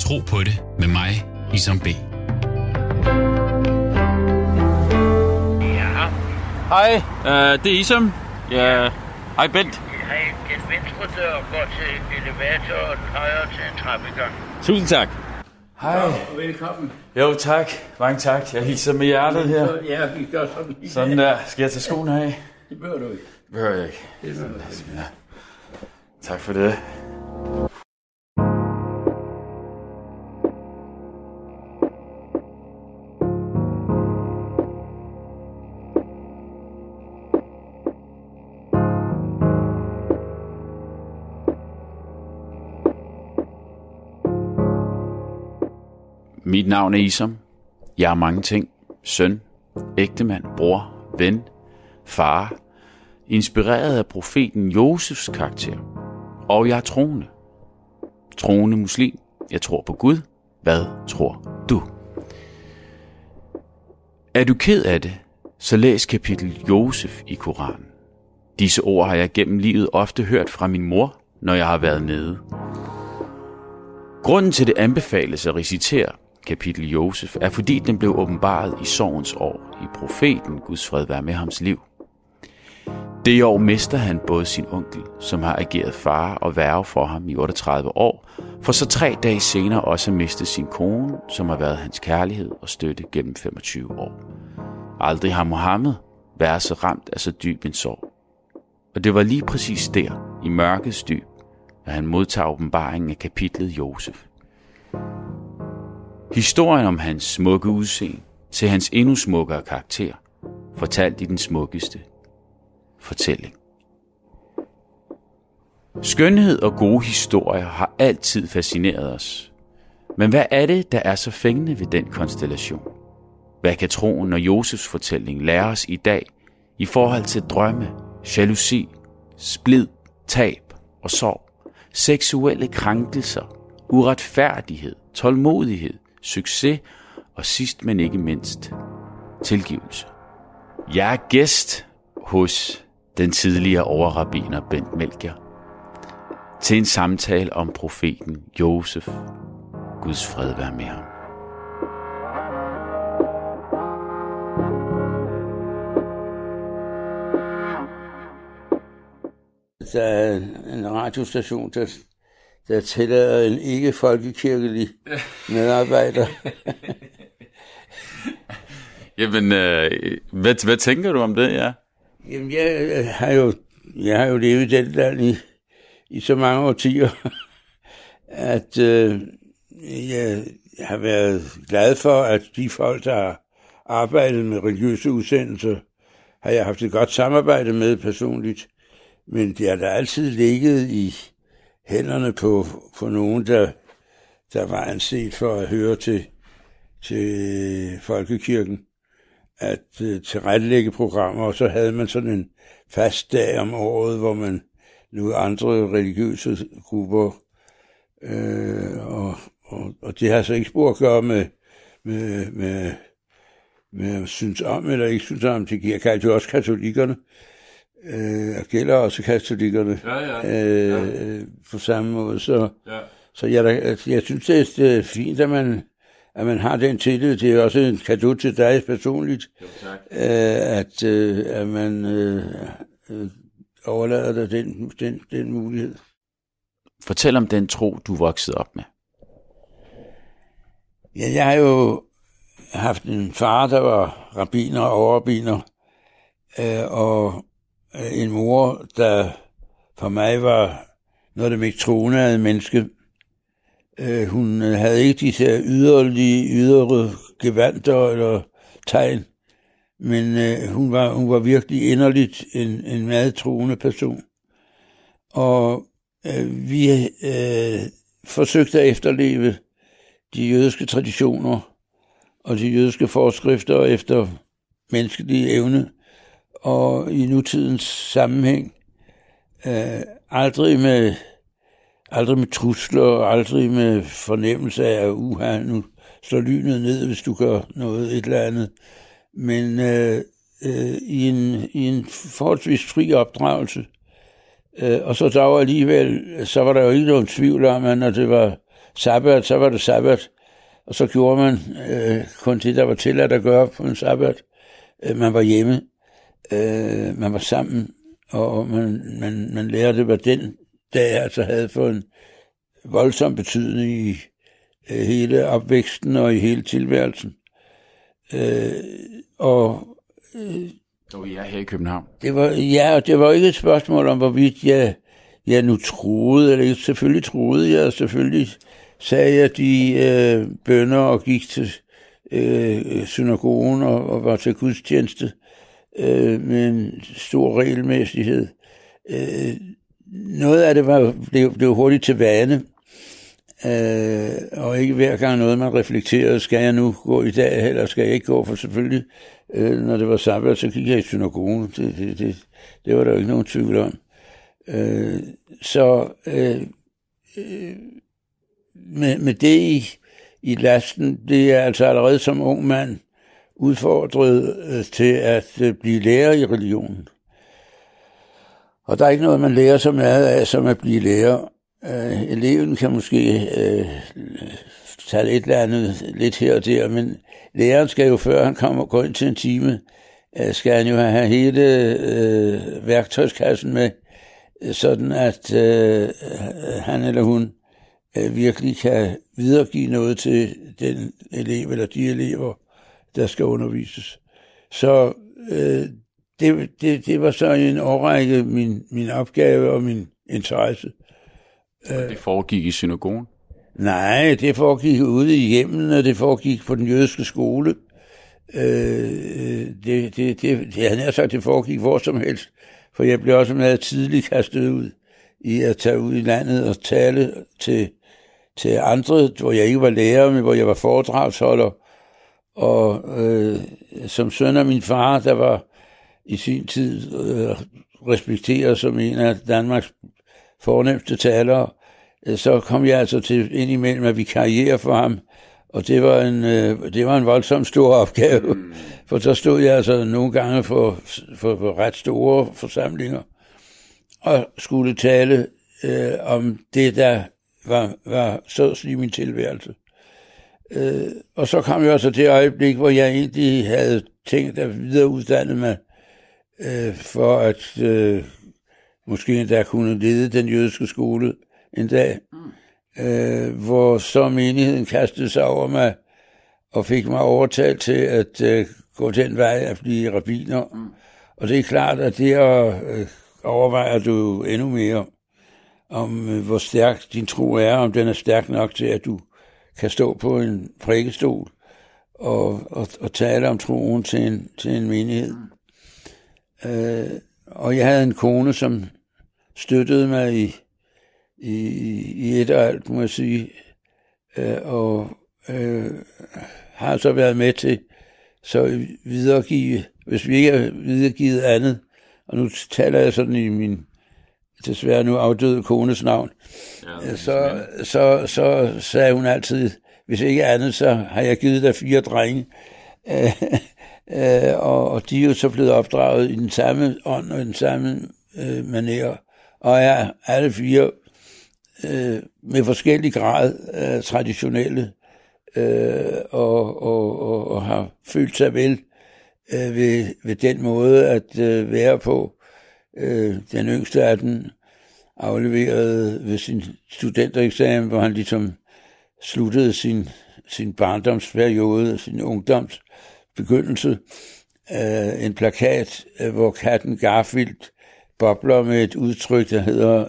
Tro på det med mig, Isam B. Ja. Hej, det er Isam. Ja. Hej Bent. Hej, den venstre dør går til elevator og den højre til en trappegang. Tusind tak. Hej. Velkommen. Jo, tak. Mange tak. Jeg hilser med hjertet her. Ja, vi gør sådan. Sådan der. Skal jeg tage skoene af? Det behøver du ikke. Det behøver jeg ikke. Det behøver jeg ikke. Ja. Tak for det. Mit navn er Isam. Jeg er mange ting. Søn, ægtemand, bror, ven, far. Inspireret af profeten Josefs karakter. Og jeg er troende. Troende muslim. Jeg tror på Gud. Hvad tror du? Er du ked af det, så læs kapitel Josef i Koranen. Disse ord har jeg gennem livet ofte hørt fra min mor, når jeg har været nede. Grunden til det anbefales at recitere kapitel Josef er, fordi den blev åbenbaret i sorgens år i profeten Guds fred være med hans liv. Det år mister han både sin onkel, som har ageret far og værge for ham i 38 år, for så 3 dage senere også miste sin kone, som har været hans kærlighed og støtte gennem 25 år. Aldrig har Mohammed været så ramt af så dyb en sorg. Og det var lige præcis der, i mørkets dyb, at han modtager åbenbaringen af kapitlet Josef. Historien om hans smukke udseende til hans endnu smukkere karakter, fortalt i den smukkeste fortælling. Skønhed og gode historier har altid fascineret os. Men hvad er det, der er så fængende ved den konstellation? Hvad kan troen og Josefs fortælling lære os i dag i forhold til drømme, jalousi, splid, tab og sorg? Seksuelle krænkelser, uretfærdighed, tålmodighed, succes og sidst men ikke mindst, tilgivelse. Jeg er gæst hos den tidligere overrabbiner Bent Melcher til en samtale om profeten Josef. Guds fred være med ham. Der er en radiostation, der tillader en ikke-folkekirkelig medarbejder. Jamen, hvad tænker du om det, ja? Jamen, jeg har jo levet i dette land i så mange årtier, at jeg har været glad for, at de folk, der har arbejdet med religiøse udsendelser, har jeg haft et godt samarbejde med personligt. Men det har da altid ligget i hænderne på nogen, der var anset for at høre til Folkekirken, at tilrettelægge programmer, og så havde man sådan en fast dag om året, hvor man nu andre religiøse grupper, og det har så ikke spor at gøre med synes om eller ikke synes om, det gælder jo også katolikkerne, og gælder også katolikkerne på samme måde. Så jeg synes, det er fint, at man har den tillid. Det er også en cadeau til dig personligt, jo, at man overlader dig den mulighed. Fortæl om den tro, du voksede op med. Ja, jeg har jo haft en far, der var rabbiner og overrabbiner, og en mor, der for mig var noget af det mest troende af en menneske. Hun havde ikke de der ydre gevanter eller tegn, men hun var virkelig inderligt en meget troende person. Og vi forsøgte at efterleve de jødiske traditioner og de jødiske forskrifter efter menneskelig evne. Og i nutidens sammenhæng, aldrig med trusler, aldrig med fornemmelse af, nu slår lynet ned, hvis du gør noget, et eller andet. Men i en forholdsvis fri opdragelse, og så der var alligevel, så var der jo ikke nogen tvivl om, at når det var sabbat, så var det sabbat, og så gjorde man kun det, der var tilladt at gøre på en sabbat. Man var hjemme, man var sammen, og man lærte, hvad den dag altså havde for en voldsom betydning i hele opvæksten og i hele tilværelsen. Og jeg her i København. Det var ikke et spørgsmål om, hvorvidt jeg nu troede, eller ikke. Selvfølgelig troede jeg, selvfølgelig sagde jeg de bønner og gik til synagogen og var til gudstjeneste med en stor regelmæssighed. Noget af det blev hurtigt til vane, og ikke hver gang noget, man reflekterede, skal jeg nu gå i dag, eller skal jeg ikke gå, for selvfølgelig, når det var sabbat, så gik jeg i synagogen. Det var der jo ikke nogen tvivl om. Med det i lasten, det er altså allerede som ung mand udfordret til at blive lærer i religionen. Og der er ikke noget, man lærer så meget af, som at blive lærer. Eleven kan måske tage et eller andet lidt her og der, men læreren skal jo, før han kommer og går ind til en time, skal han jo have hele værktøjskassen med, sådan at han eller hun virkelig kan videregive noget til den elev eller de elever, der skal undervises. Så det var så en årrække min opgave og min interesse. Det foregik i synagogen? Nej, det foregik ude i hjemmene, og det foregik på den jødiske skole. Det foregik hvor som helst, for jeg blev også meget tidligt kastet ud i at tage ud i landet og tale til andre, hvor jeg ikke var lærer, men hvor jeg var foredragsholder. Og som søn af min far, der var i sin tid respekteret som en af Danmarks fornemste talere, så kom jeg altså til indimellem at vikariere for ham, og det var en voldsomt stor opgave, for så stod jeg altså nogle gange for ret store forsamlinger og skulle tale om det, der var sås i min tilværelse. Og så kom jeg altså til et øjeblik, hvor jeg egentlig havde tænkt at videreuddanne mig for at måske endda kunne lede den jødiske skole en dag, hvor så menigheden kastede sig over mig og fik mig overtalt til at gå den vej at blive rabbiner. Og det er klart, at det overvejer du endnu mere om, hvor stærk din tro er, om den er stærk nok til, at du kan stå på en prædikestol og tale om troen til en menighed. Og jeg havde en kone, som støttede mig i et og alt, må jeg sige, og har så været med til så videregive, hvis vi ikke har videregivet andet, og nu taler jeg sådan i min desværre nu afdøde kones navn, ja, så sagde hun altid, hvis ikke andet, så har jeg givet dig 4 drenge, og de er jo så blevet opdraget i den samme ånd og i den samme manér, og er alle 4 med forskellig grad traditionelle, og har følt sig vel ved den måde at være på. Den yngste af den afleverede ved sin studentereksamen, hvor han ligesom sluttede sin barndomsperiode, sin ungdoms begyndelse, en plakat, hvor katten Garfield bobler med et udtryk, der hedder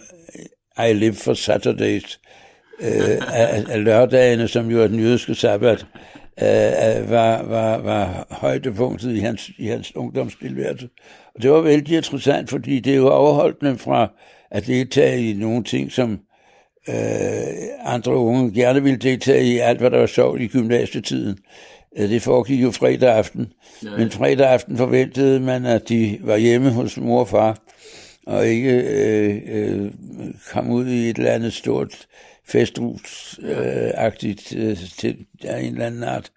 I live for Saturdays, af lørdagene, som jo er den jødiske sabbat, var højdepunktet i hans ungdomstilværelse. Og det var vældig interessant, fordi det jo afholdt dem fra at deltage i nogle ting, som andre unge gerne ville deltage i, alt hvad der var sjovt i gymnasietiden. Det foregik jo fredag aften, men fredag aften forventede man, at de var hjemme hos mor og far, og ikke kom ud i et eller andet stort festrusagtigt til en eller anden art.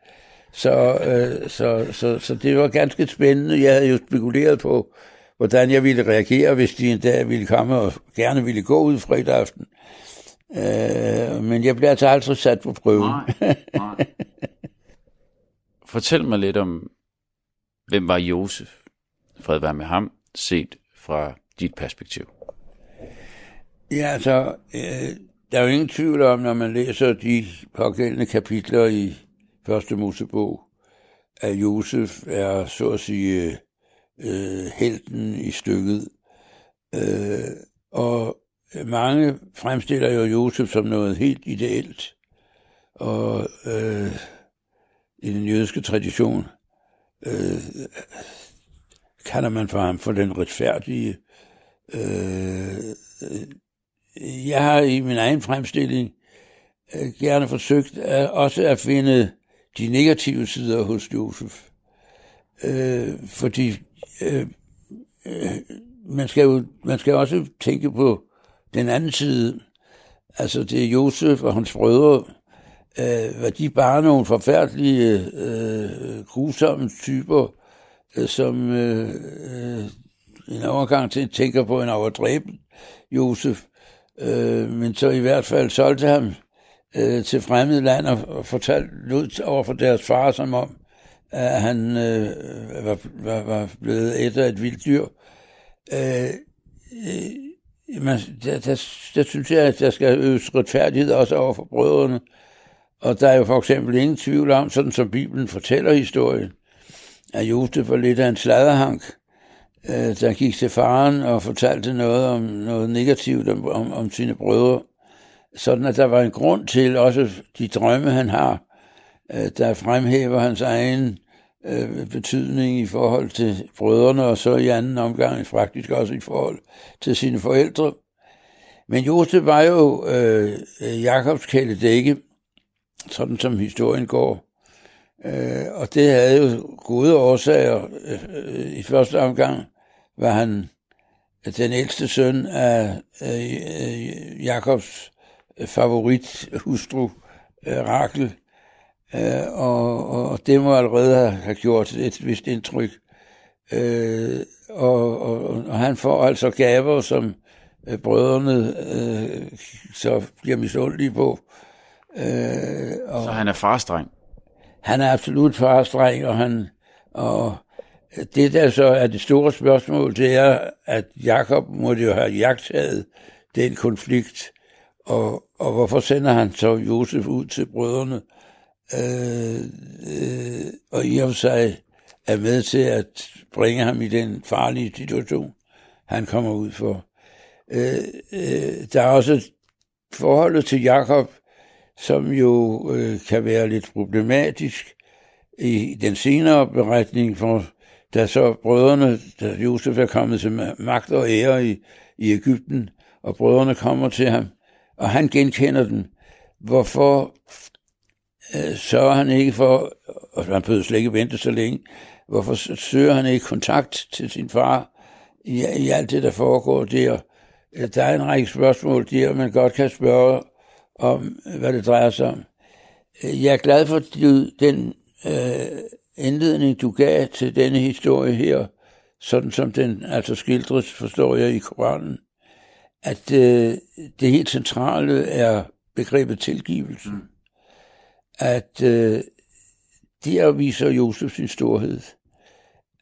Så det var ganske spændende. Jeg havde jo spekuleret på, hvordan jeg ville reagere, hvis de en dag ville komme og gerne ville gå ud fredag aften. Men jeg bliver altså aldrig sat på prøven. Nej. Fortæl mig lidt om, hvem var Josef? Fred være med ham, set fra dit perspektiv. Ja, altså, der er jo ingen tvivl om, når man læser de pågældende kapitler i Første Mosebog, at Josef er, så at sige, helten i stykket. Og mange fremstiller jo Josef som noget helt ideelt. Og i den jødiske tradition kalder man for ham for den retfærdige. Jeg har i min egen fremstilling gerne forsøgt også at finde de negative sider hos Josef. Fordi man skal også tænke på den anden side. Altså det er Josef og hans brødre, var de bare nogle forfærdelige, grusomme typer, som en overgang til tænker på en overdræben Josef, men så i hvert fald solgte ham til fremmede land og fortalte ud over for deres far, som om at han var blevet et af et vildt dyr. Der synes jeg, at der skal øges retfærdighed også over for brødrene. Og der er jo for eksempel ingen tvivl om, sådan som Bibelen fortæller historien, at Josef var lidt af en sladderhank, der gik til faren og fortalte noget om noget negativt om sine brødre. Sådan at der var en grund til også de drømme, han har, der fremhæver hans egen betydning i forhold til brødrene, og så i anden omgang faktisk også i forhold til sine forældre. Men Josef var jo Jakobs kæledække, sådan som historien går. Og det havde jo gode årsager. I første omgang var han den ældste søn af Jakobs favorithustru, Rakel. Og det må allerede have gjort et vist indtryk. Og han får altså gaver, som brødrene så bliver misundelige på. Så han er farstreng? Han er absolut farstreng, og det der så er det store spørgsmål, det er, at Jakob måtte jo have jagtet den konflikt, og hvorfor sender han så Josef ud til brødrene, og i og for sig er med til at bringe ham i den farlige situation, han kommer ud for. Der er også forholdet til Jakob, som jo kan være lidt problematisk i den senere beretning, for da så brødrene, da Josef er kommet til magt og ære i Egypten, og brødrene kommer til ham, og han genkender dem. Hvorfor sørger han ikke for, og han behøver slet ikke vente så længe, hvorfor søger han ikke kontakt til sin far i alt det, der foregår der? Der er en række spørgsmål der, man godt kan spørge om, hvad det drejer sig om. Jeg er glad for den indledning, du gav til denne historie her, sådan som den altså skildres, forstår jeg, i Koranen, at det helt centrale er begrebet tilgivelsen. At der viser Josef sin storhed.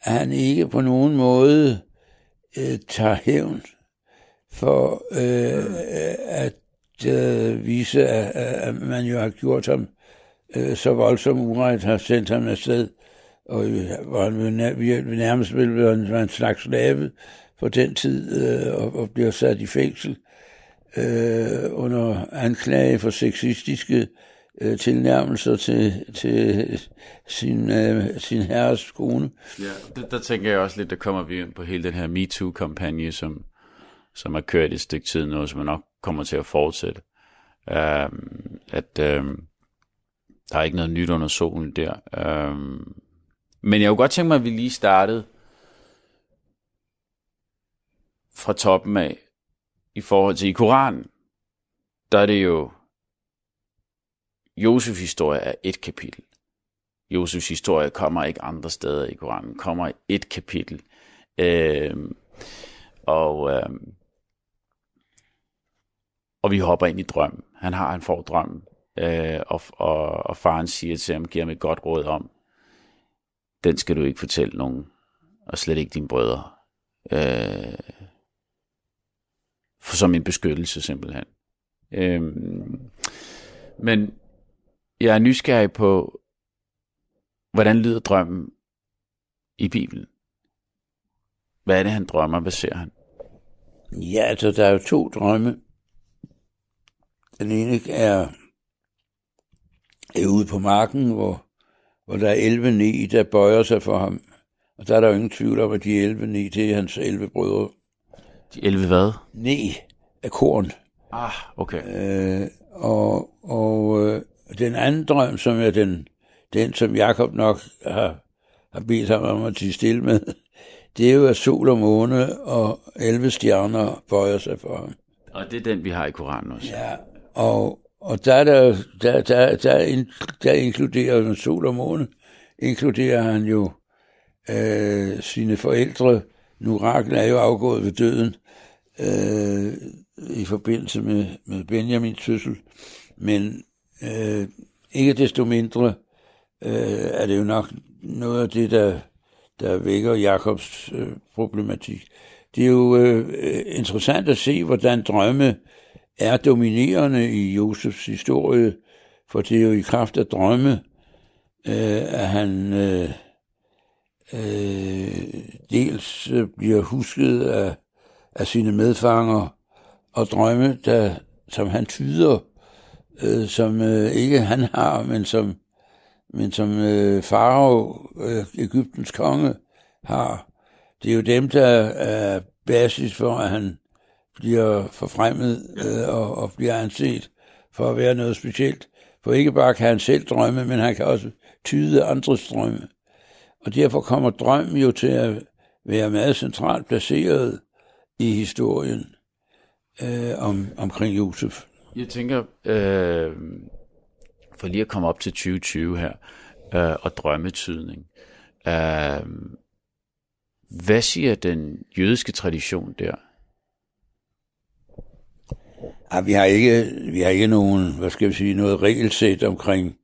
At han ikke på nogen måde tager hævn for at vise, at man jo har gjort ham så voldsom uret, har sendt ham afsted, og hvor han nærmest ville være en slags slave for den tid, og bliver sat i fængsel under anklage for sexistiske tilnærmelser til sin herres kone. Ja, der tænker jeg også lidt, der kommer vi ind på hele den her MeToo-kampagne, som har kørt et stykke tid nu, som man nok kommer til at fortsætte. Der er ikke noget nyt under solen der. Men jeg kunne godt tænke mig, at vi lige startede fra toppen af i forhold til i Koranen. Der er det jo Josefs historie er et kapitel. Josefs historie kommer ikke andre steder i Koranen, kommer i et kapitel. Og vi hopper ind i drømmen. Han får drømmen. Og faren siger til ham, giver ham et godt råd om, den skal du ikke fortælle nogen, og slet ikke dine brødre. For som en beskyttelse simpelthen. Men jeg er nysgerrig på, hvordan lyder drømmen i Bibelen? Hvad er det, han drømmer? Hvad ser han? Ja, altså, der er jo to drømme. Den ene er ude på marken, hvor der er 11 9, der bøjer sig for ham. Og der er der jo ingen tvivl om, at de 11 9, det er hans 11 brødre. De 11 hvad? 9 af korn. Ah, okay. Og den anden drøm, som er den som Jakob nok har bedt ham om at tage stille med, det er jo, at sol og måne og 11 stjerner bøjer sig for ham. Og det er den, vi har i Koranen også. Ja, og der inkluderer sol og måne, inkluderer han jo sine forældre. Nu Rakel er jo afgået ved døden i forbindelse med Benjamins fødsel, men ikke desto mindre er det jo nok noget af det, der vækker Jakobs problematik. Det er jo interessant at se, hvordan drømme er dominerende i Josefs historie, for det er jo i kraft af drømme, at han dels bliver husket af sine medfanger, og drømme, der, som han tyder, som ikke han har, men som farao, Egyptens konge, har. Det er jo dem, der er basis for, at han bliver forfremmet og bliver anset for at være noget specielt. For ikke bare kan han selv drømme, men han kan også tyde andres drømme. Og derfor kommer drømmen jo til at være meget centralt placeret i historien omkring Josef. Jeg tænker, for lige at komme op til 2020 her, og drømmetydning. Hvad siger den jødiske tradition der? Ja, vi har ikke nogen, noget regelsæt omkring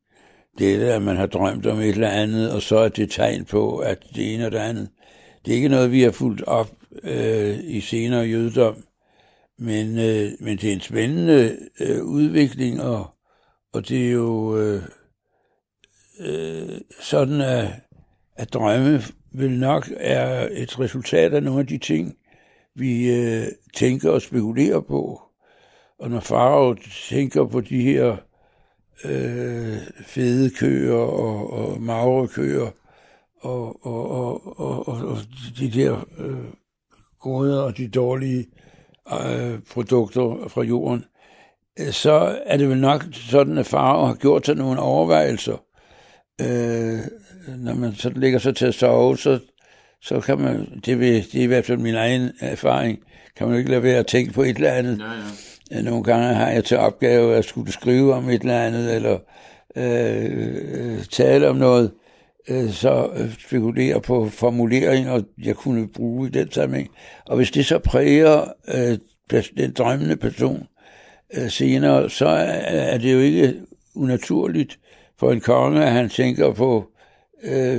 det, at man har drømt om et eller andet, og så er det tegn på, at det ene og det andet. Det er ikke noget, vi har fulgt op i senere jødedom, men det er en spændende udvikling, og det er jo sådan, at drømme vel nok er et resultat af nogle af de ting, vi tænker og spekulerer på. Og når farao tænker på de her fede køer og magre køer og de der gode og de dårlige produkter fra jorden, så er det vel nok sådan, at farao har gjort sig nogle overvejelser. Når man så ligger sig til at sove, så kan man, det er i hvert fald min egen erfaring, kan man ikke lade være at tænke på et eller andet. Ja. Nogle gange har jeg til opgave at skulle skrive om et eller andet, eller tale om noget, så spekulere på formuleringer, jeg kunne bruge i den sammenhæng. Og hvis det så præger den drømmende person senere, så er det jo ikke unaturligt for en konge, at han tænker på,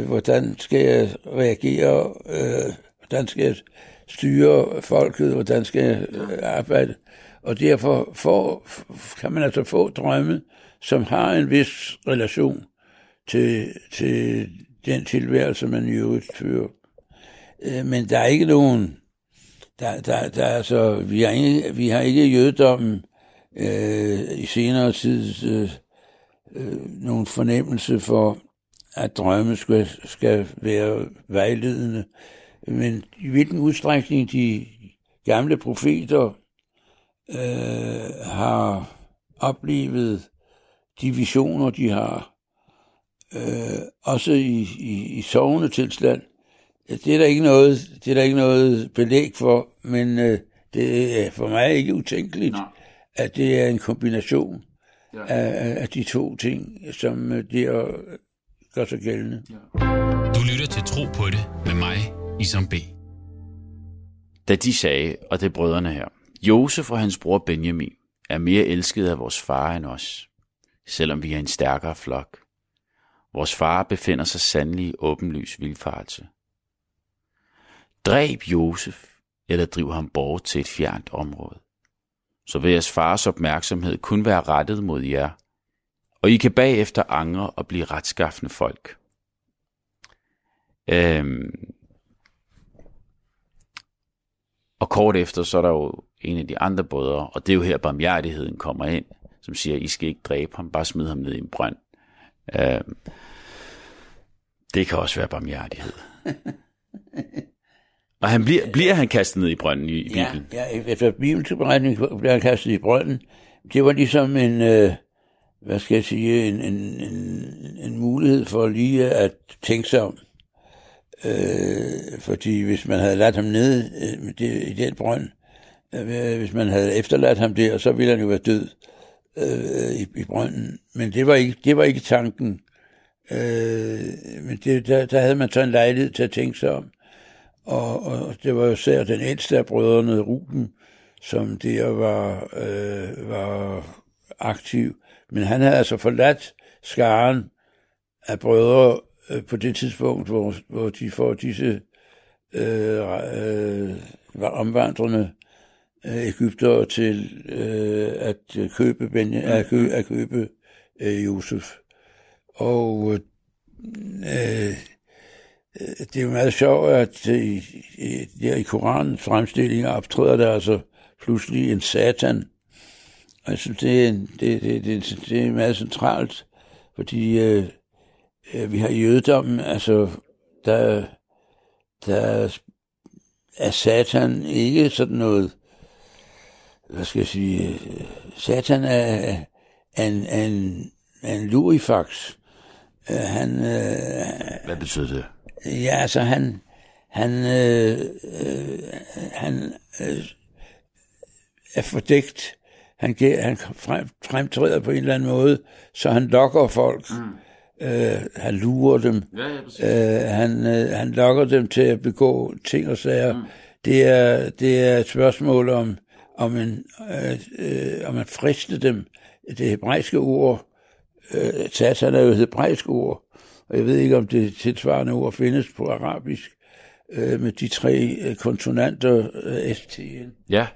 hvordan skal jeg reagere, hvordan skal jeg styre folket, hvordan skal jeg arbejde. Og derfor kan man altså få drømme, som har en vis relation til den tilværelse, man i øvrigt fører. Men der er ikke nogen, der er så, vi har ikke jødedommen i senere tid nogen fornemmelse for, at drømme skal være vejledende. Men i hvilken udstrækning de gamle profeter har oplevet de visioner, de har, også i sovende tilstand, det er der ikke noget belæg for, men det er for mig ikke utænkeligt, at det er en kombination af de to ting, som der gør sig gældende. Du lytter til Tro på det med mig, Isam B. Da de sagde, og det er brødrene her, Josef og hans bror Benjamin, er mere elskede af vores far end os, selvom vi er en stærkere flok. Vores far befinder sig sandelig i åbenlys vildfarelse. Dræb Josef, eller driv ham bort til et fjernt område. Så vil jeres fars opmærksomhed kun være rettet mod jer, og I kan bagefter angre og blive retskaffende folk. Og kort efter, så er der jo en af de andre brødre, og det er jo her, barmhjertigheden kommer ind, som siger, I skal ikke dræbe ham, bare smid ham ned i en brønd. Det kan også være barmhjertighed. Og han bliver han kastet ned i brønden i Bibelen? Ja, efter Bibelberetningen bliver han kastet i brønden. Det var ligesom en, en mulighed for lige at tænke sig om. Fordi hvis man havde ladt ham nede i den brønd, hvis man havde efterladt ham der, så ville han jo være død i brønden. Men det var ikke tanken. Men der havde man så en lejlighed til at tænke sig om. Og det var jo især den ældste af brødrene, Ruben, som der var aktiv. Men han havde altså forladt skaren af brødre på det tidspunkt, hvor de får disse omvandrende egyptere til at købe Josef. Og det er jo meget sjovt, at der i Koranens fremstillinger optræder der altså pludselig en satan. Og jeg synes, det er meget centralt, fordi vi har i jødedommen, altså der er satan ikke sådan noget, satan er en lurifaks. Hvad betyder det? Ja, altså han er fordækt. Han fremtræder på en eller anden måde, så han lokker folk. Mm. Han lurer dem. Ja, han lokker dem til at begå ting og sager. Mm. Det er et spørgsmål om man frister dem. Det hebraiske ord, satan er jo et hebraisk ord. Og jeg ved ikke, om det tilsvarende ord findes på arabisk, med de tre konsonanter, ST'en. Ja.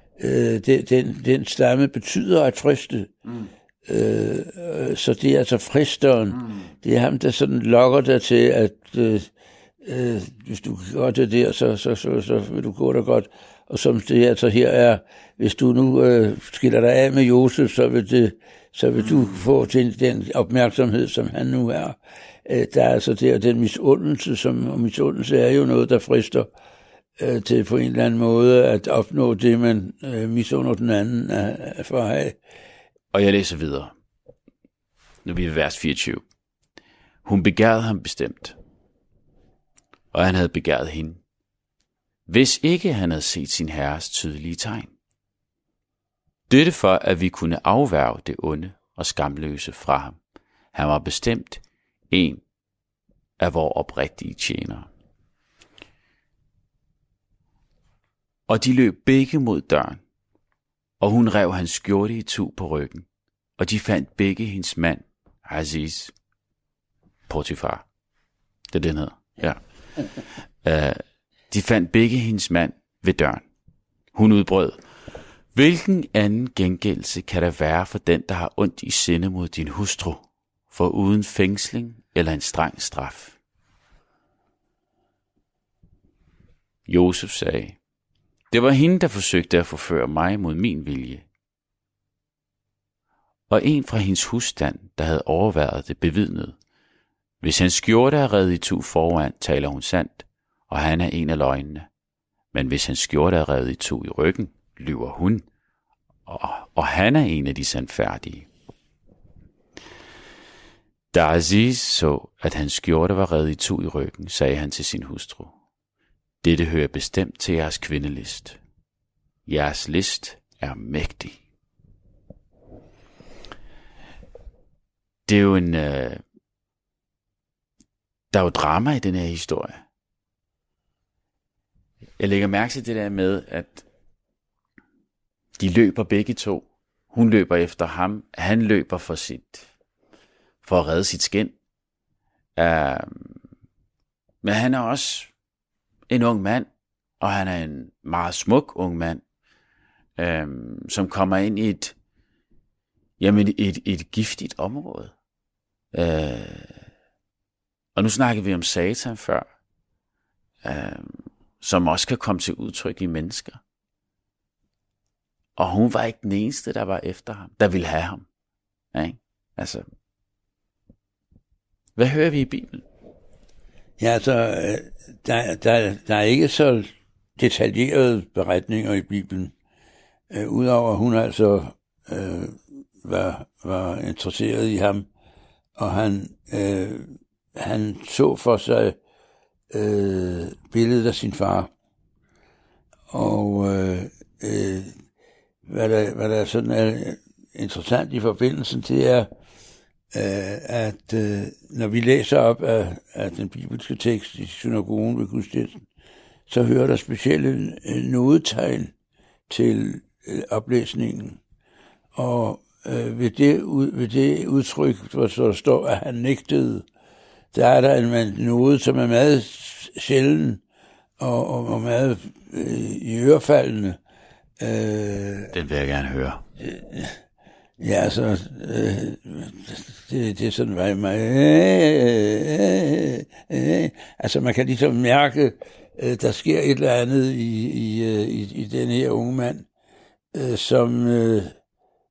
Den stamme betyder at friste. Mm. Så det er altså fristeren. Mm. Det er ham, der sådan lokker dig til, at hvis du gør det der, så vil du gå der godt. Og som det altså her er, hvis du nu skiller dig af med Josef, så vil du få til den opmærksomhed, som han nu er. Der er altså den misundelse, og misundelse er jo noget, der frister til på en eller anden måde at opnå det, man misunder den anden for at have. Og jeg læser videre. Nu bliver det vers 24. Hun begærede ham bestemt, og han havde begæret hende, hvis ikke han havde set sin herres tydelige tegn. Dette for, at vi kunne afværge det onde og skamløse fra ham. Han var bestemt en af vores oprigtige tjenere. Og de løb begge mod døren, og hun rev hans skjorte itu på ryggen, og de fandt begge hendes mand, Aziz, Putifar. Det er den hedder. Ja. De fandt begge hendes mand ved døren. Hun udbrød: hvilken anden gengældelse kan der være for den, der har ondt i sinde mod din hustru, for uden fængsling eller en streng straf? Josef sagde: det var hende, der forsøgte at forføre mig mod min vilje. Og en fra hendes husstand, der havde overværet det, bevidnede: hvis hans skjorte er revet itu foran, taler hun sandt, og han er en af løgnene. Men hvis hans skjorte er revet itu i ryggen, lyver hun, og han er en af de sandfærdige. Da Aziz så, at hans skjorte var revet itu i ryggen, sagde han til sin hustru: dette hører bestemt til jeres kvindelist. Jeres list er mægtig. Det er jo en... der er jo drama i den her historie. Jeg lægger mærke til det der med, at de løber begge to. Hun løber efter ham. Han løber for at redde sit skin. Men han er også en ung mand, og han er en meget smuk ung mand, som kommer ind i et giftigt område. Og nu snakker vi om Satan før, som også kan komme til udtryk i mennesker. Og hun var ikke den eneste, der var efter ham, der ville have ham. Ja, ikke? Altså, hvad hører vi i Bibelen? Ja, altså, der er ikke så detaljerede beretninger i Bibelen, udover at hun altså var interesseret i ham, og han så for sig billedet af sin far. Og hvad der sådan er interessant i forbindelsen til, det er, at når vi læser op af den bibelske tekst i synagogen ved gudstjenesten, så hører der specielle nodetegn til oplæsningen. Og ved det udtryk, hvor der står, at han nægtede, der er der en node, som er meget sjælden og meget iørefaldende. Den vil jeg gerne høre. Ja, altså, det er sådan meget, meget. Altså, man kan ligesom mærke, der sker et eller andet i den her unge mand, som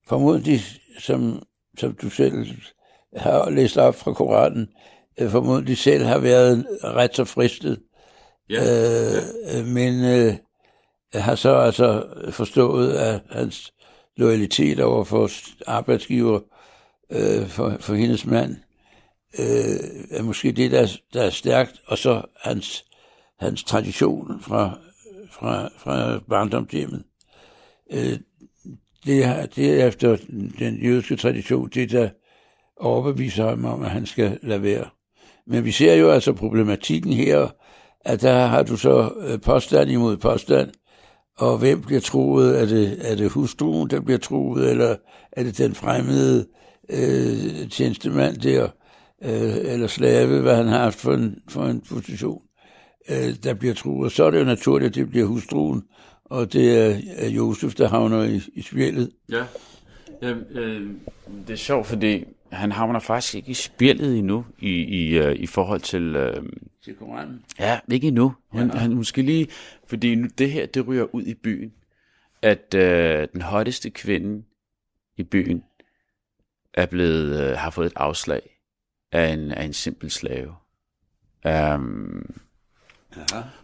formodentlig, som du selv har læst op fra Koranen, formodentlig selv har været ret så fristet, men har så altså forstået, at hans loyalitet over for arbejdsgiver for hendes mand er måske det, der er stærkt, og så hans tradition fra barndomshjemmet. Det er efter den jødiske tradition, det der overbeviser ham om, at han skal lade være. Men vi ser jo altså problematikken her, at der har du så påstand imod påstand, og hvem bliver truet? Er det hustruen, der bliver truet, eller er det den fremmede tjenestemand der, eller slave, hvad han har haft for en position, der bliver truet? Så er det jo naturligt, at det bliver hustruen, og det er Josef, der havner i spjældet. Ja, det er sjovt, fordi han havner faktisk ikke i spjældet endnu, i forhold til... til Koranen. Ja, ikke endnu. Han måske lige... Fordi nu det her, det ryger ud i byen, at den hotteste kvinde i byen er blevet, har fået et afslag af en simpel slave.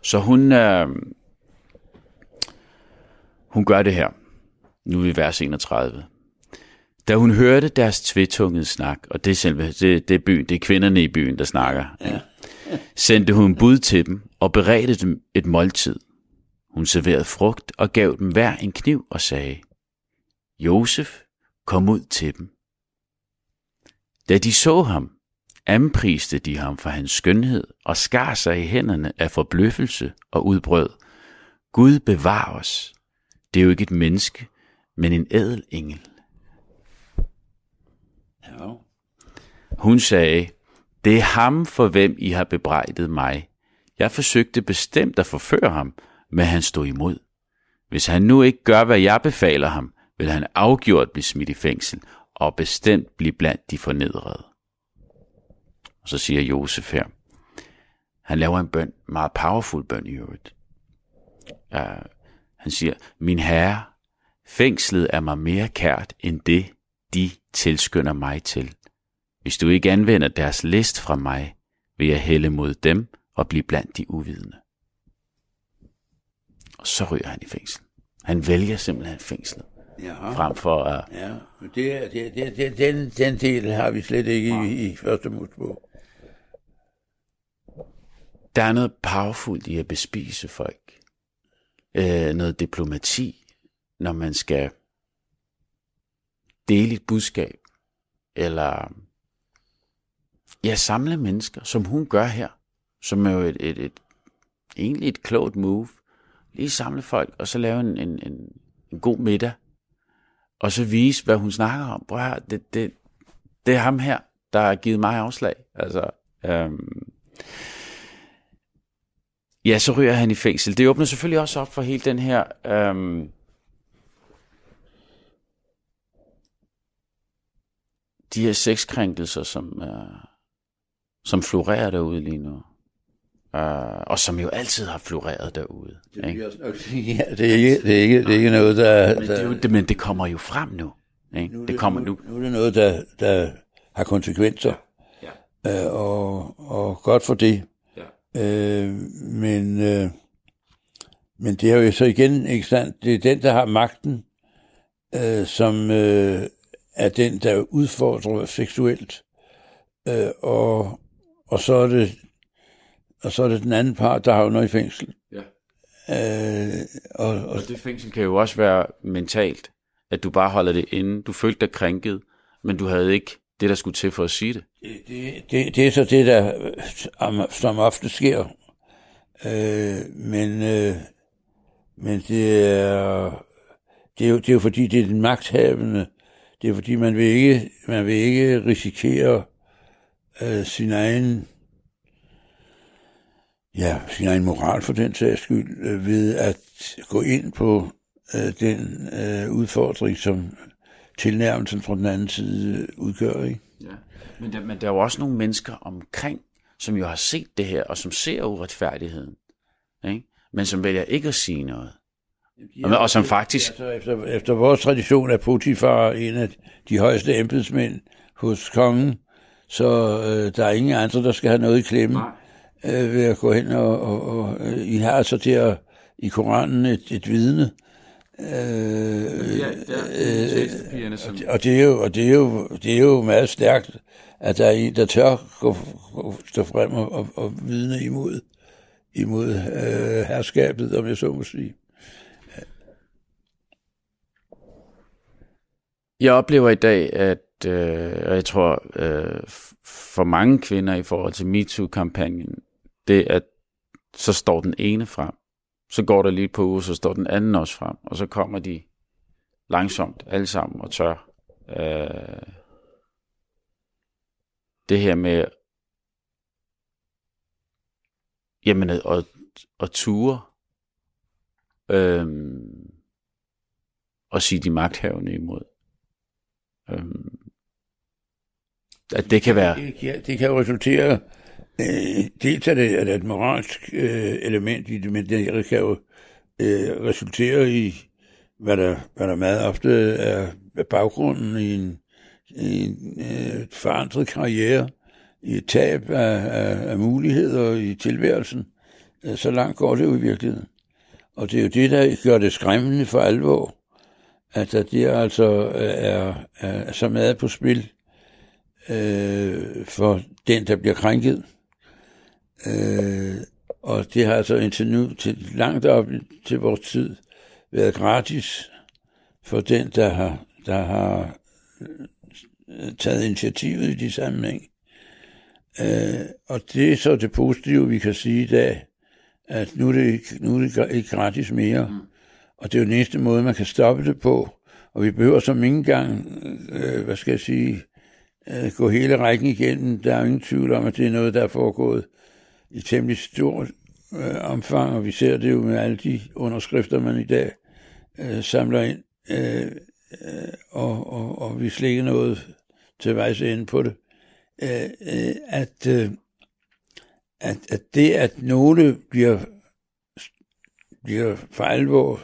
Så hun gør det her. Nu er vi vers 31. Da hun hørte deres tvetungede snak, og det er det er kvinderne i byen, der snakker, sendte hun bud til dem og beredte dem et måltid. Hun serverede frugt og gav dem hver en kniv og sagde, Josef, kom ud til dem. Da de så ham, anpriste de ham for hans skønhed og skar sig i hænderne af forbløffelse og udbrød. Gud bevar os. Det er jo ikke et menneske, men en ædel engel. Hun sagde, det er ham, for hvem I har bebrejdet mig. Jeg forsøgte bestemt at forføre ham, men han stod imod. Hvis han nu ikke gør, hvad jeg befaler ham, vil han afgjort blive smidt i fængsel og bestemt blive blandt de fornedrede. Og så siger Josef her, han laver en bøn, meget powerful bøn i øvrigt. Han siger, min herre, fængslet er mig mere kært end det, de tilskynder mig til. Hvis du ikke anvender deres list fra mig, vil jeg hælde mod dem og blive blandt de uvidende. Og så ryger han i fængsel. Han vælger simpelthen fængslet. Jaha. Frem for at... Ja, den del har vi slet ikke i første Mosebog. Der er noget powerfult i at bespise folk. Noget diplomati, når man skal dele et budskab, eller samle mennesker, som hun gør her, som er jo egentlig et klogt move. Lige samle folk, og så lave en god middag, og så vise, hvad hun snakker om. Prøv her, det er ham her, der har givet mig afslag. Altså, ja, så ryger han i fængsel. Det åbner selvfølgelig også op for hele den her... de her sexkrænkelser, som florerer derude lige nu. Og som jo altid har floreret derude. Det er ikke noget, der... Men det kommer jo frem nu. Ikke? Nu er det noget, der har konsekvenser. Ja. Og godt for det. Ja. Men det er jo så igen, ikke sandt? Det er den, der har magten, som... er den, der udfordrer seksuelt, og så er det den anden part, der har jo noget i fængsel. Ja. Og det fængsel kan jo også være mentalt, at du bare holder det inde, du følte dig krænket, men du havde ikke det, der skulle til for at sige det. Det er så det, der som ofte sker, men det er jo fordi, det er den magthavende. Det er fordi, man vil ikke risikere sin egen moral for den sags skyld, ved at gå ind på den udfordring, som tilnærmelsen fra den anden side udgør. Ikke? Ja. Men der er jo også nogle mennesker omkring, som jo har set det her, og som ser uretfærdigheden, ikke? Men som vælger ikke at sige noget. Og som faktisk... Altså, efter vores tradition er Putifar en af de højeste embedsmænd hos kongen, så der er ingen andre, der skal have noget i klemme ved at gå hen, og I har altså der i Koranen et vidne. Og det er jo meget stærkt, at der er en, der tør stå frem og vidne imod herskabet, om jeg så må sige. Jeg oplever i dag, at og jeg tror for mange kvinder i forhold til MeToo-kampagnen, det at så står den ene frem, så går der lige på uge, så står den anden også frem, og så kommer de langsomt alle sammen og tør. Det her med jamen at ture og sige de magthavende imod. At det kan være... Ja, det kan jo resultere... dels er det et moralsk element i det, men det kan jo resultere i, hvad der meget ofte er baggrunden i en forandret karriere, i et tab af muligheder i tilværelsen. Så langt går det jo i virkeligheden. Og det er jo det, der gør det skræmmende for alvor, at der altså er så meget på spil for den, der bliver krænket. Og det har altså indtil nu, til langt op til vores tid, været gratis for den, der har taget initiativet i de sammenhæng. Og det er så det positive, vi kan sige i dag, at nu er det ikke gratis mere. Og det er jo den eneste måde, man kan stoppe det på. Og vi behøver som ikke engang, gå hele rækken igennem. Der er ingen tvivl om, at det er noget, der er foregået i temmelig stort omfang. Og vi ser det jo med alle de underskrifter, man i dag samler ind. Og vi slikker noget til vejs ende på det. At det, at nogle bliver for alvor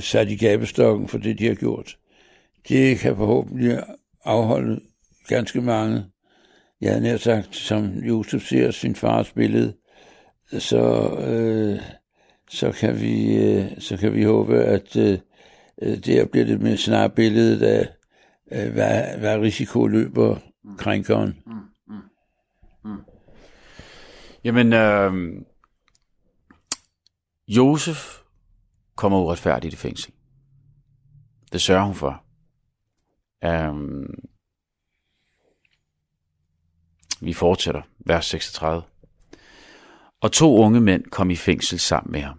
sat i gabestokken for det, de har gjort. Det kan forhåbentlig afholde ganske mange. Jeg havde nær sagt, som Josef ser sin fars billede, så kan vi håbe, at det bliver det mere snart billede af, hvad risiko løber krænkeren. Jamen, Josef kommer uretfærdigt i fængsel. Det sørger hun for. Vi fortsætter, vers 36. Og 2 unge mænd kom i fængsel sammen med ham.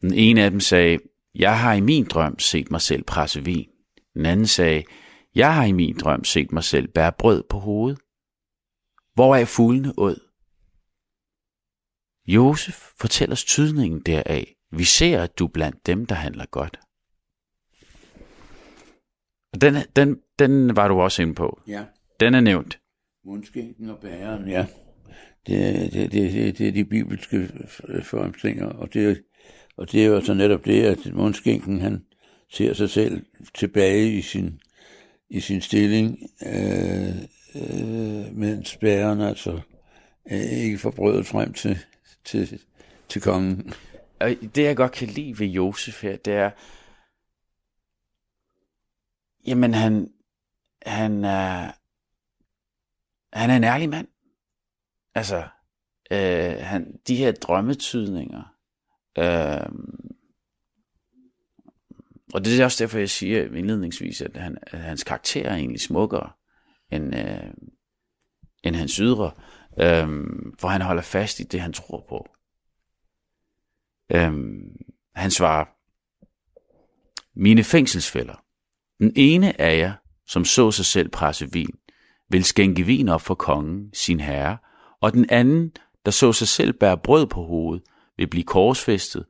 Den ene af dem sagde, jeg har i min drøm set mig selv presse vin, Den anden sagde, jeg har i min drøm set mig selv bære brød på hovedet. Hvoraf fuglene åd. Josef fortæller os tydningen deraf. Vi ser, at du er blandt dem, der handler godt. Og den var du også inde på. Ja. Den er nævnt. Mundskænken og bæren, ja. Det er de bibelske formslinger, og det er jo altså netop det, at mundskænken, han ser sig selv tilbage i sin stilling, mens bæren altså ikke får brødet frem til kongen. Og det, jeg godt kan lide ved Josef her, det er, jamen han er en ærlig mand. Altså, de her drømmetydninger, og det er også derfor, jeg siger indledningsvis, at hans karakter er egentlig smukkere end hans ydre, for han holder fast i det, han tror på. Han svarer, mine fængselsfæller, den ene af jer, som så sig selv presse vin, vil skænke vin op for kongen, sin herre, og den anden, der så sig selv bære brød på hovedet, vil blive korsfæstet,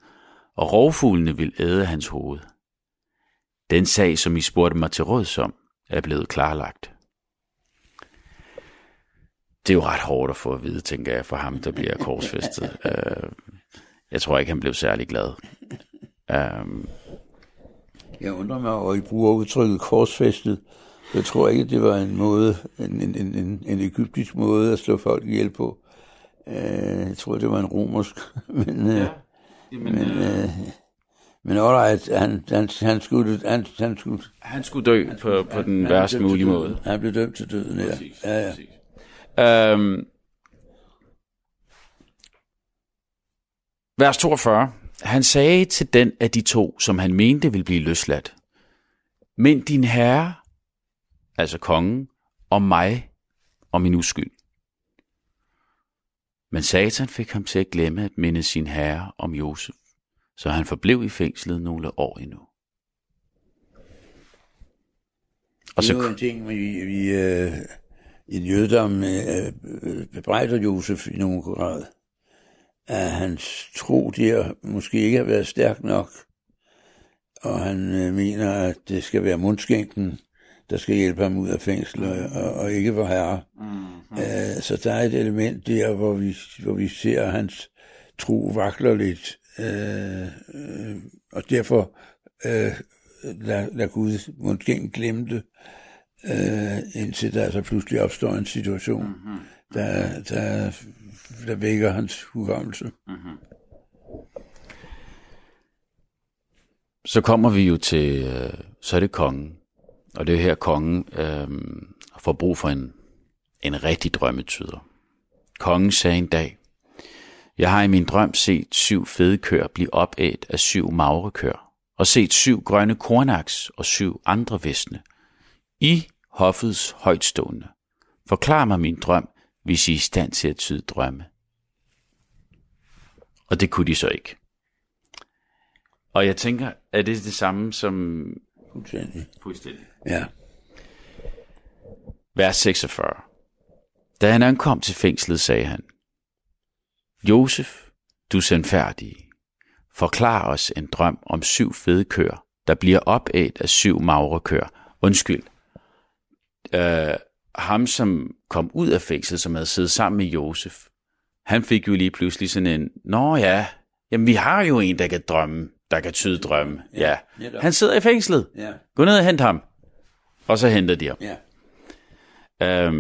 og rovfuglene vil æde hans hoved. Den sag, som I spurgte mig til råds om, er blevet klarlagt. Det er jo ret hårdt at få at vide, tænker jeg, for ham, der bliver korsfæstet. Jeg tror ikke, han blev særlig glad. Jeg undrer mig over, at I bruger udtrykket korsfæstet. Jeg tror ikke, det var en måde, en egyptisk måde at slå folk ihjel på. Jeg tror, det var en romersk. Men alright, han skulle dø på den værste mulige måde. Han blev dømt til døden, ja. Præcis, ja. Præcis. Vers 42. Han sagde til den af de to, som han mente ville blive løsladt, men din herre, altså kongen, og mig, og min uskyld. Men Satan fik ham til at glemme at minde sin herre om Josef, så han forblev i fængslet nogle år endnu. Og så det er jo en ting, vi i jødedom bebrejder Josef i nogen grad, at hans tro der måske ikke har været stærk nok, og han mener, at det skal være mundskænken, der skal hjælpe ham ud af fængsel, og ikke vor herre. Mm-hmm. Så der er et element der, hvor vi ser, at hans tro vakler lidt, og derfor lader Gud mundskænken glemme det, indtil der så pludselig opstår en situation, mm-hmm. der vækker hans hukommelse. Mm-hmm. Så kommer vi jo til, så er det kongen. Og det er her, kongen får brug for en rigtig drømmetyder. Kongen sagde en dag, jeg har i min drøm set 7 fede køer blive opædt af 7 magre køer, og set 7 grønne kornaks og 7 andre visne. I hoffets højtstående. Forklar mig min drøm, hvis I er i stand til at tyde drømme. Og det kunne de så ikke. Og jeg tænker, er det samme som... Fuldstændig. Ja. Vers 46. Da han ankom til fængslet, sagde han, Josef, du sandfærdige, forklar os en drøm om 7 fede køer, der bliver opædt af 7 magre køer. Undskyld. Ham, som kom ud af fængslet, som havde siddet sammen med Josef, han fik jo lige pludselig sådan en, nå ja, jamen vi har jo en, der kan drømme. Der kan tyde drømme. Ja. Han sidder i fængslet. Ja. Gå ned og hent ham. Og så henter de ham. Ja.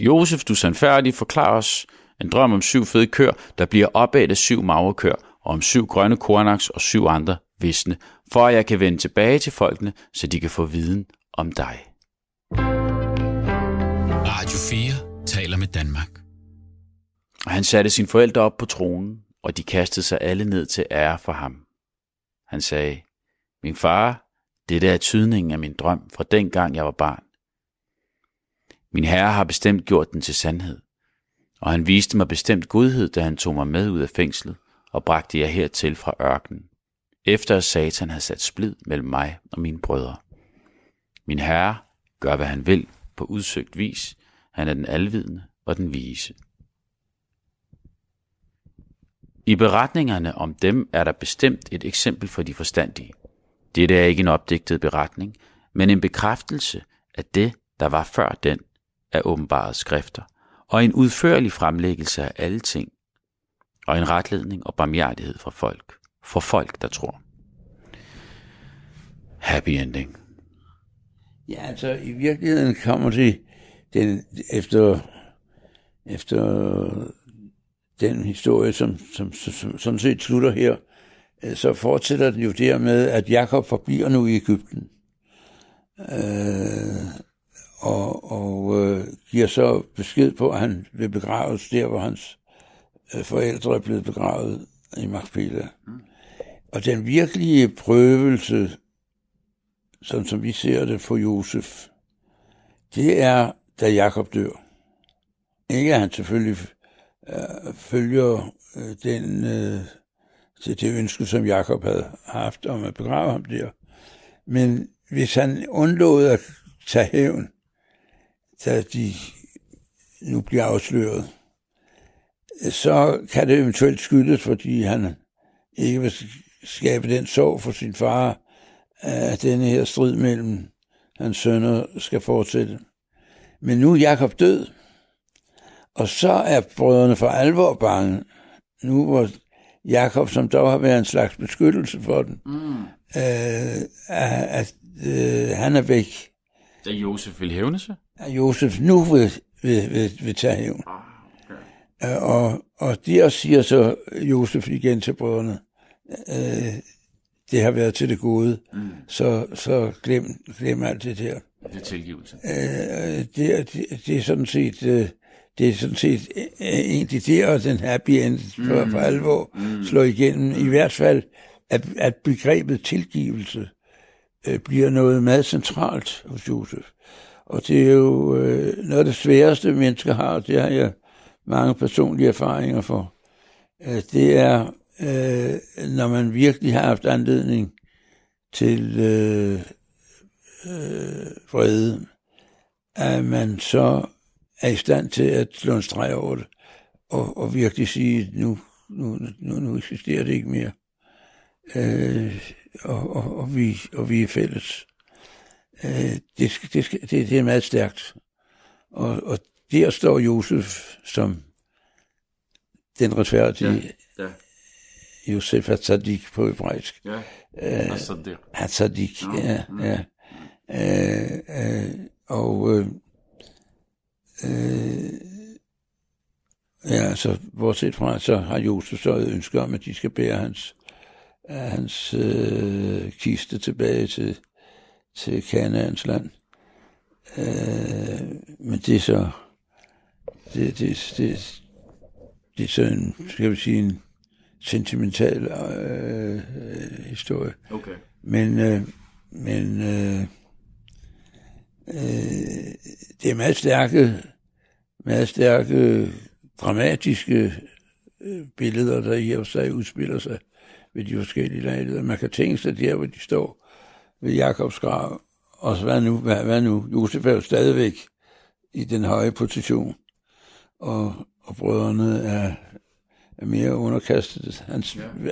Josef, du sandfærdig, forklar os en drøm om 7 fede køer, der bliver opædt af 7 magre køer, og om 7 grønne kornaks og 7 andre visne, for at jeg kan vende tilbage til folkene, så de kan få viden om dig. Radio 4 taler med Danmark. Og han satte sine forældre op på tronen, og de kastede sig alle ned til ære for ham. Han sagde, min far, dette er tydningen af min drøm fra dengang jeg var barn. Min herre har bestemt gjort den til sandhed, og han viste mig bestemt godhed, da han tog mig med ud af fængslet og bragte jer hertil fra ørkenen, efter at Satan havde sat splid mellem mig og mine brødre, Min herre gør, hvad han vil på udsøgt vis. Han er den alvidende og den vise. I beretningerne om dem er der bestemt et eksempel for de forstandige. Dette er ikke en opdigtet beretning, men en bekræftelse af det, der var før den af åbenbarede skrifter, og en udførlig fremlæggelse af alle ting, og en retledning og barmhjertighed for folk, der tror. Happy ending. Ja, altså i virkeligheden kommer det den, efter den historie, som sådan set slutter her, så fortsætter den jo der med, at Jakob forbliver nu i Egypten, og giver så besked på, at han vil begraves der, hvor hans forældre er blevet begravet i Makpela. Og den virkelige prøvelse, sådan som vi ser det for Josef, det er, da Jakob dør. Ikke at han selvfølgelig følger den til det ønske, som Jakob havde haft om at begrave ham der. Men hvis han undlod at tage hævn, da de nu bliver afsløret, så kan det eventuelt skyldes, fordi han ikke vil skabe den sorg for sin far, at denne her strid mellem hans sønner skal fortsætte. Men nu er Jakob død, og så er brødrene for alvor bange. Nu hvor Jakob, som dog har været en slags beskyttelse for den, at han er væk. Da Josef vil hævne sig? At Josef nu vil tage hævn. Okay. Og der siger så Josef igen til brødrene, det har været til det gode, så glem alt det der. Det er tilgivelse. Det er sådan set... Det er sådan set egentlig det, og den happy end for alvor slår igennem. I hvert fald, at begrebet tilgivelse bliver noget meget centralt hos Josef. Og det er jo noget af det sværeste, mennesker har, og det har jeg mange personlige erfaringer for. Det er, når man virkelig har haft anledning til vrede, at man så er i stand til at slå en streg over det, og virkelig sige, at nu eksisterer det ikke mere, og vi er fælles. Det er meget stærkt. Og der står Josef som den retfærdige, Josef Hatzadik på hebraisk. Ja, Hatzadik. Ja. Så bortset fra, så har Josef så et ønske om, at de skal bære hans kiste tilbage til Kanaans land. Men det er så det er så en, skal vi sige, en sentimental historie. Okay. Men det er meget stærke, dramatiske billeder, der i og for sig udspiller sig ved de forskellige lejligheder. Man kan tænke sig der, hvor de står ved Jakobs grav. Og så hvad nu? Josef er jo stadigvæk i den høje position, og brødrene er mere underkastet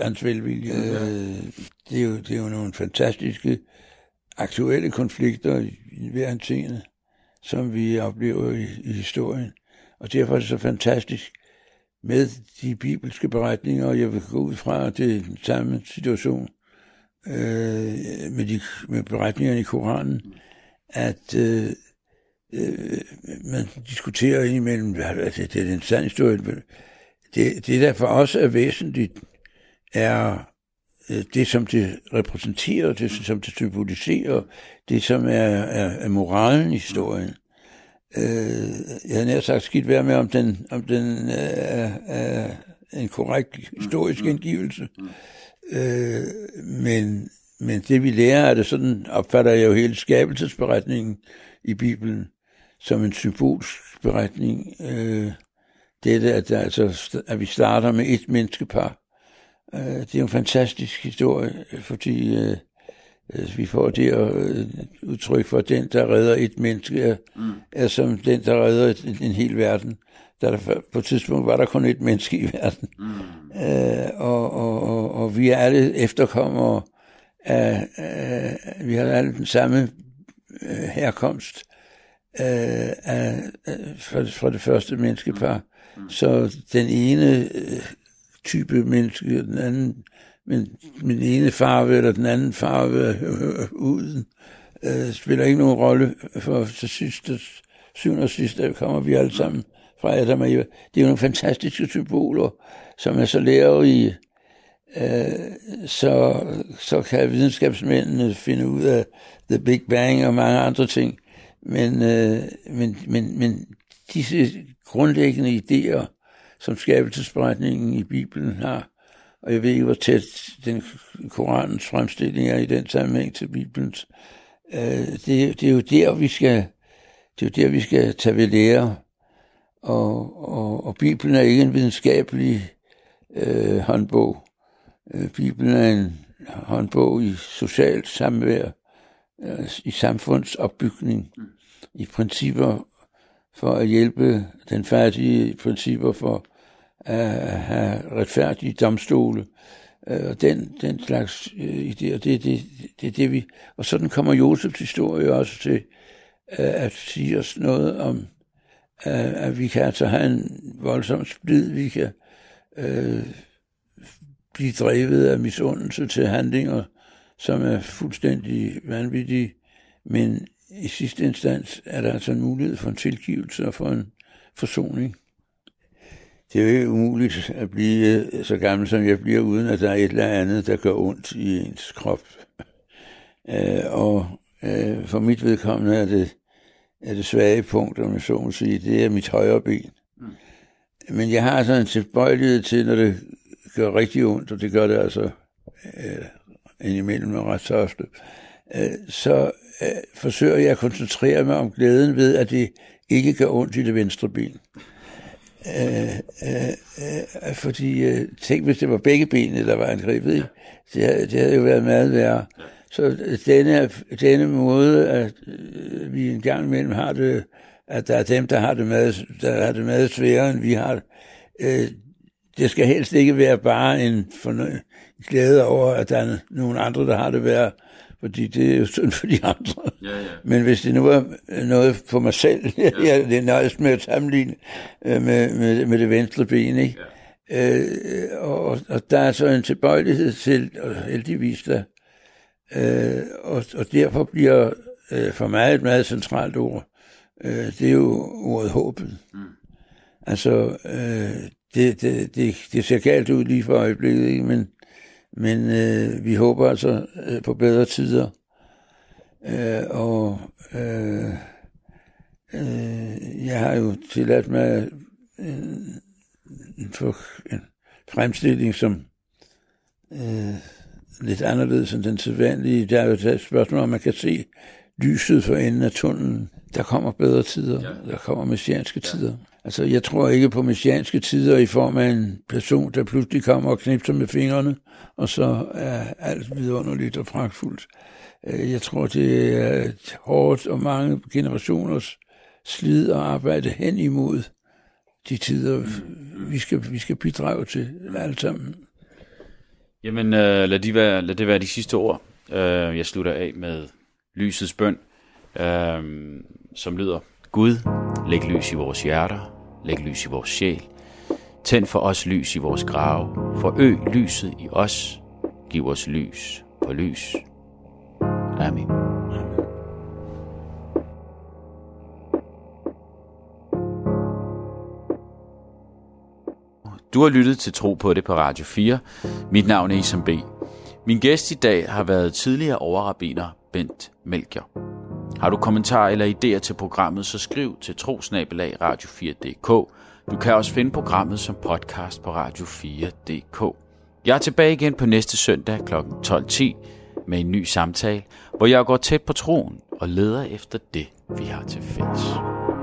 hans velvilje. Ja. Det er jo nogle fantastiske aktuelle konflikter i hver en scene, som vi oplever i historien. Og derfor er det så fantastisk med de bibelske beretninger, og jeg vil gå ud fra, at det er den samme situation med beretningerne i Koranen, at man diskuterer indimellem, at det er den sande historie. Det der for os er væsentligt, er det, som det repræsenterer, det, som det symboliserer, det, som er moralen i historien. Jeg havde nær sagt skidt værd med, om den er en korrekt historisk indgivelse. Men det, vi lærer af det, sådan opfatter jeg jo hele skabelsesberetningen i Bibelen som en symbolsk beretning. Dette, at vi starter med et menneskepar. Det er en fantastisk historie, fordi Vi får det udtryk for, at den, der redder et menneske, er som den, der redder en hel verden. På et tidspunkt var der kun et menneske i verden. Og vi er alle efterkommere af vi har alle den samme herkomst fra det første menneskepar. Så den ene type menneske, den anden, men min ene farve eller den anden farve uden, spiller ikke nogen rolle, for til syvende og sidste kommer vi alle sammen fra Adam og Eva. Det er jo nogle fantastiske symboler, som er så lærerige, så kan videnskabsmændene finde ud af The Big Bang og mange andre ting, men disse grundlæggende idéer, som skabelsesberetningen i Bibelen har, og jeg ved ikke, hvor tæt den Koranens fremstilling er i den sammenhæng til Bibelens. Det er jo der, vi skal tage ved lære. Og Bibelen er ikke en videnskabelig håndbog. Bibelen er en håndbog i socialt samvær, i samfundsopbygning, i principper for at hjælpe den fattige, principper for at have retfærdige domstole, og den slags idéer, det er det vi... Og sådan kommer Josefs historie også til at sige os noget om, at vi kan altså have en voldsom splid, vi kan blive drevet af misundelse til handlinger, som er fuldstændig vanvittige, men i sidste instans er der altså en mulighed for en tilgivelse og for en forsoning. Det er jo ikke umuligt at blive så gammel, som jeg bliver, uden at der er et eller andet, der gør ondt i ens krop. Og for mit vedkommende er det svage punkt, om jeg så må sige, det er mit højre ben. Men jeg har sådan en tilbøjelighed til, når det gør rigtig ondt, og det gør det altså indimellem og ret så ofte, så forsøger jeg at koncentrere mig om glæden ved, at det ikke gør ondt i det venstre ben. Fordi tænk, hvis det var begge benene, der var angrebet i. Det havde jo været meget værre. Så denne måde, at vi en gang imellem har det, at der er dem, der har det meget sværere, end vi har det. Det skal helst ikke være bare en glæde over, at der er nogle andre, der har det værre, fordi det er jo synd for de andre. Ja, ja. Men hvis det nu var noget for mig selv, ja. Det er nøjes med at sammenligne med det venstre ben, ikke? Ja. Og der er så en tilbøjelighed til, og heldigvis der, og derfor bliver for mig et meget centralt ord, det er jo ordet håbet. Altså, det ser galt ud lige for øjeblikket, ikke? Men vi håber altså på bedre tider. Jeg har jo tilladt mig en fremstilling, som lidt anderledes end den sædvanlige. Der er jo et spørgsmål, om man kan se lyset for enden af tunnelen. Der kommer bedre tider. Ja. Der kommer messianske tider. Altså, jeg tror ikke på messianske tider i form af en person, der pludselig kommer og knipser med fingrene, og så er alt vidunderligt og pragtfuldt. Jeg tror, det er hårdt og mange generationers slid og arbejde hen imod de tider, vi skal bidrage til alle sammen. Jamen, lad det være de sidste ord. Jeg slutter af med lysets bøn, som lyder: Gud, læg lys i vores hjerter, læg lys i vores sjæl. Tænd for os lys i vores grave, forøg lyset i os, giv os lys på lys. Amen. Du har lyttet til Tro på det på Radio 4. Mit navn er Isam B. Min gæst i dag har været tidligere overrabbiner Bent Melcher. Har du kommentarer eller idéer til programmet, så skriv til tro@radio4.dk. Du kan også finde programmet som podcast på radio4.dk. Jeg er tilbage igen på næste søndag kl. 12:10 med en ny samtale, hvor jeg går tæt på troen og leder efter det, vi har til fælles.